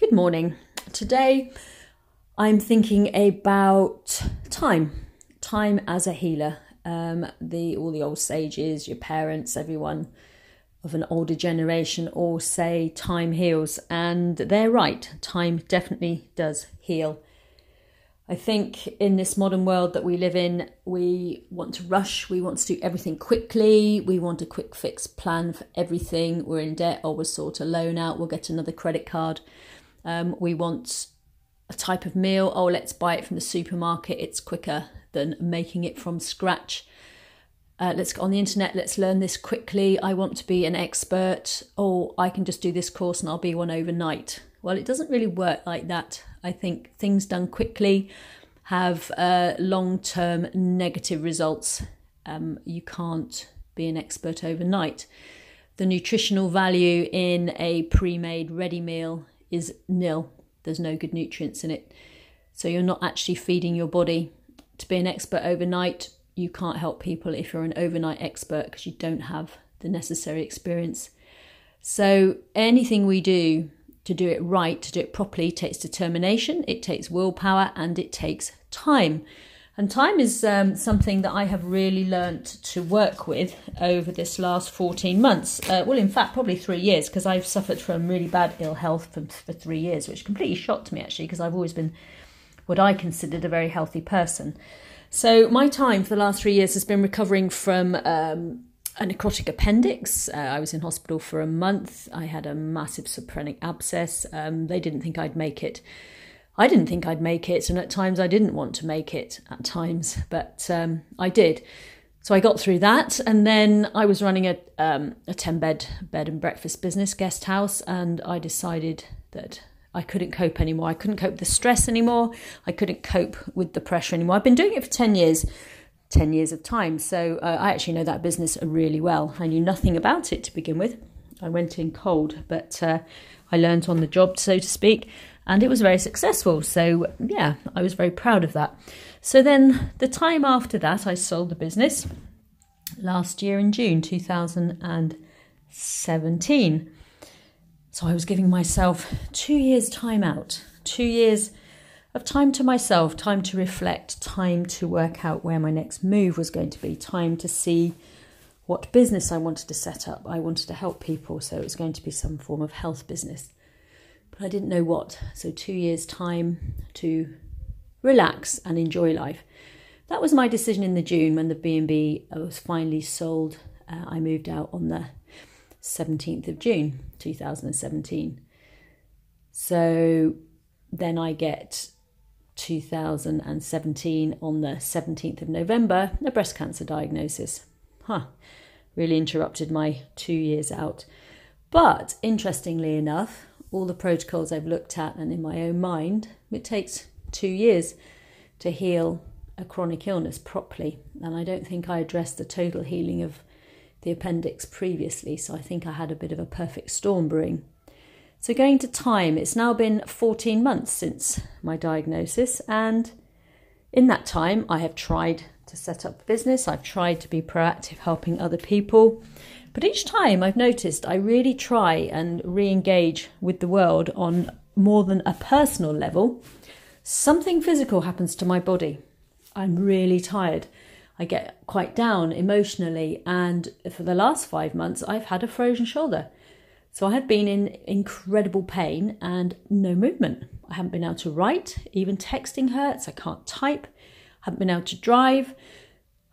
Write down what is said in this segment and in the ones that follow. Good morning. Today I'm thinking about time as a healer. All the old sages, your parents, everyone of an older generation all say time heals, and they're right. Time definitely does heal. I think in this modern world that we live in, we want to rush, we want to do everything quickly, we want a quick fix plan for everything. We're in debt, or we'll sort a loan out, we'll get another credit card. We want a type of meal. Oh, let's buy it from the supermarket. It's quicker than making it from scratch. Let's go on the internet. Let's learn this quickly. I want to be an expert. Oh, I can just do this course and I'll be one overnight. Well, it doesn't really work like that. I think things done quickly have long-term negative results. You can't be an expert overnight. The nutritional value in a pre-made ready meal is nil. There's no good nutrients in it. So you're not actually feeding your body. To be an expert overnight, you can't help people if you're an overnight expert, because you don't have the necessary experience. So anything we do, to do it right, to do it properly, takes determination, it takes willpower, and it takes time. And time is something that I have really learnt to work with over this last 14 months. Well, in fact, probably 3 years, because I've suffered from really bad ill health for 3 years, which completely shocked me, actually, because I've always been what I considered a very healthy person. So my time for the last 3 years has been recovering from a necrotic appendix. I was in hospital for a month. I had a massive subphrenic abscess. They didn't think I'd make it. I didn't think I'd make it, and at times I didn't want to make it at times, but I did. So I got through that, and then I was running a 10-bed bed and breakfast business, guest house, and I decided that I couldn't cope anymore. I couldn't cope with the stress anymore. I couldn't cope with the pressure anymore. I've been doing it for 10 years. 10 years of time. So I actually know that business really well. I knew nothing about it to begin with. I went in cold, but I learned on the job, so to speak, and it was very successful. So yeah, I was very proud of that. So then the time after that, I sold the business last year in June 2017. So I was giving myself 2 years time out, 2 years of time to myself, time to reflect, time to work out where my next move was going to be, time to see what business I wanted to set up. I wanted to help people, so it was going to be some form of health business. But I didn't know what. So 2 years' time to relax and enjoy life. That was my decision in the June when the B&B was finally sold. I moved out on the 17th of June 2017. So then I get 2017 on the 17th of November, a breast cancer diagnosis. Really interrupted my 2 years out. But interestingly enough, all the protocols I've looked at and in my own mind, it takes 2 years to heal a chronic illness properly. And I don't think I addressed the total healing of the appendix previously. So I think I had a bit of a perfect storm brewing. So going to time, it's now been 14 months since my diagnosis, and in that time I have tried to set up a business, I've tried to be proactive helping other people, but each time I've noticed I really try and re-engage with the world on more than a personal level. Something physical happens to my body. I'm really tired. I get quite down emotionally, and for the last 5 months I've had a frozen shoulder. So I have been in incredible pain and no movement. I haven't been able to write, even texting hurts, I can't type, I haven't been able to drive,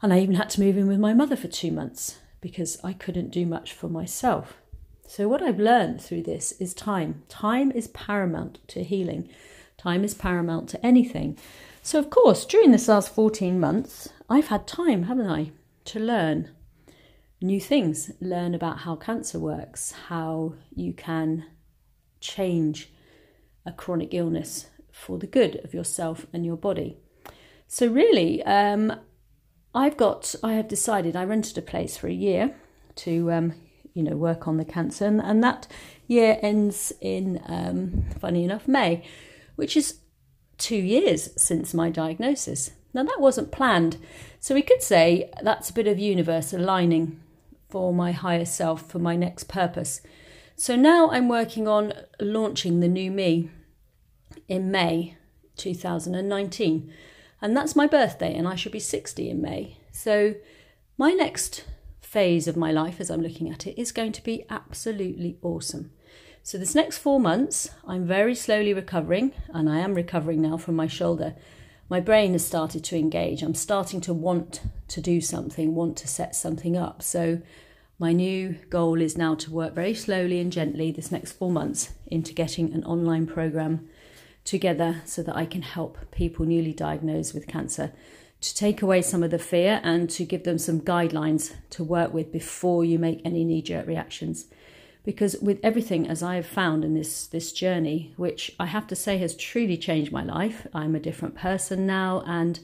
and I even had to move in with my mother for 2 months because I couldn't do much for myself. So what I've learned through this is time. Time is paramount to healing. Time is paramount to anything. So of course, during this last 14 months, I've had time, haven't I, to learn new things, learn about how cancer works, how you can change a chronic illness for the good of yourself and your body. So really, I have decided, I rented a place for a year to, work on the cancer, and that year ends in, funny enough, May, which is 2 years since my diagnosis. Now that wasn't planned. So we could say that's a bit of universe aligning for my higher self, for my next purpose. So now I'm working on launching the new me, in May 2019, and that's my birthday, and I should be 60 in May. So my next phase of my life, as I'm looking at it, is going to be absolutely awesome. So this next 4 months, I'm very slowly recovering, and I am recovering now from my shoulder. My brain has started to engage. I'm starting to want to do something, want to set something up. So my new goal is now to work very slowly and gently this next 4 months into getting an online program together so that I can help people newly diagnosed with cancer, to take away some of the fear and to give them some guidelines to work with before you make any knee-jerk reactions. Because with everything, as I have found in this journey, which I have to say has truly changed my life, I'm a different person now. And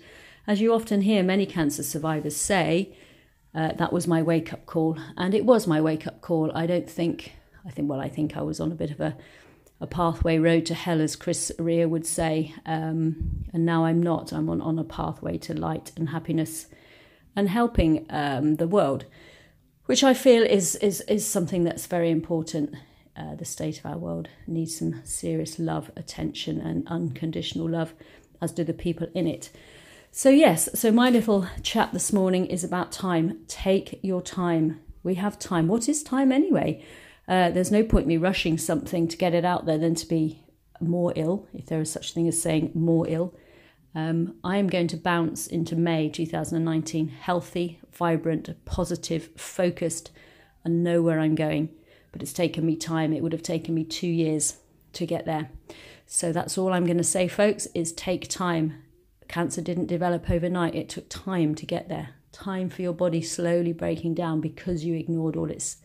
as you often hear many cancer survivors say, that was my wake-up call. And it was my wake-up call. I think I was on a bit of a pathway road to hell, as Chris Rea would say. And now I'm not. I'm on a pathway to light and happiness and helping the world, which I feel is something that's very important. The state of our world needs some serious love, attention and unconditional love, as do the people in it. So yes, so my little chat this morning is about time. Take your time. We have time. What is time anyway? There's no point in me rushing something to get it out there than to be more ill, if there is such a thing as saying more ill. I am going to bounce into May 2019 healthy, vibrant, positive, focused, and know where I'm going. But it's taken me time. It would have taken me 2 years to get there. So that's all I'm going to say, folks, is take time. Cancer didn't develop overnight. It took time to get there. Time for your body slowly breaking down because you ignored all its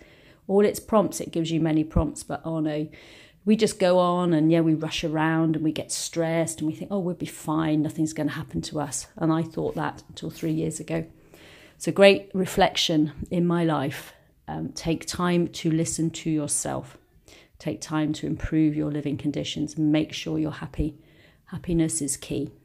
prompts. It gives you many prompts, but oh no. We just go on and, yeah, we rush around and we get stressed and we think, oh, we'll be fine. Nothing's going to happen to us. And I thought that until 3 years ago. So great reflection in my life. Take time to listen to yourself. Take time to improve your living conditions. Make sure you're happy. Happiness is key.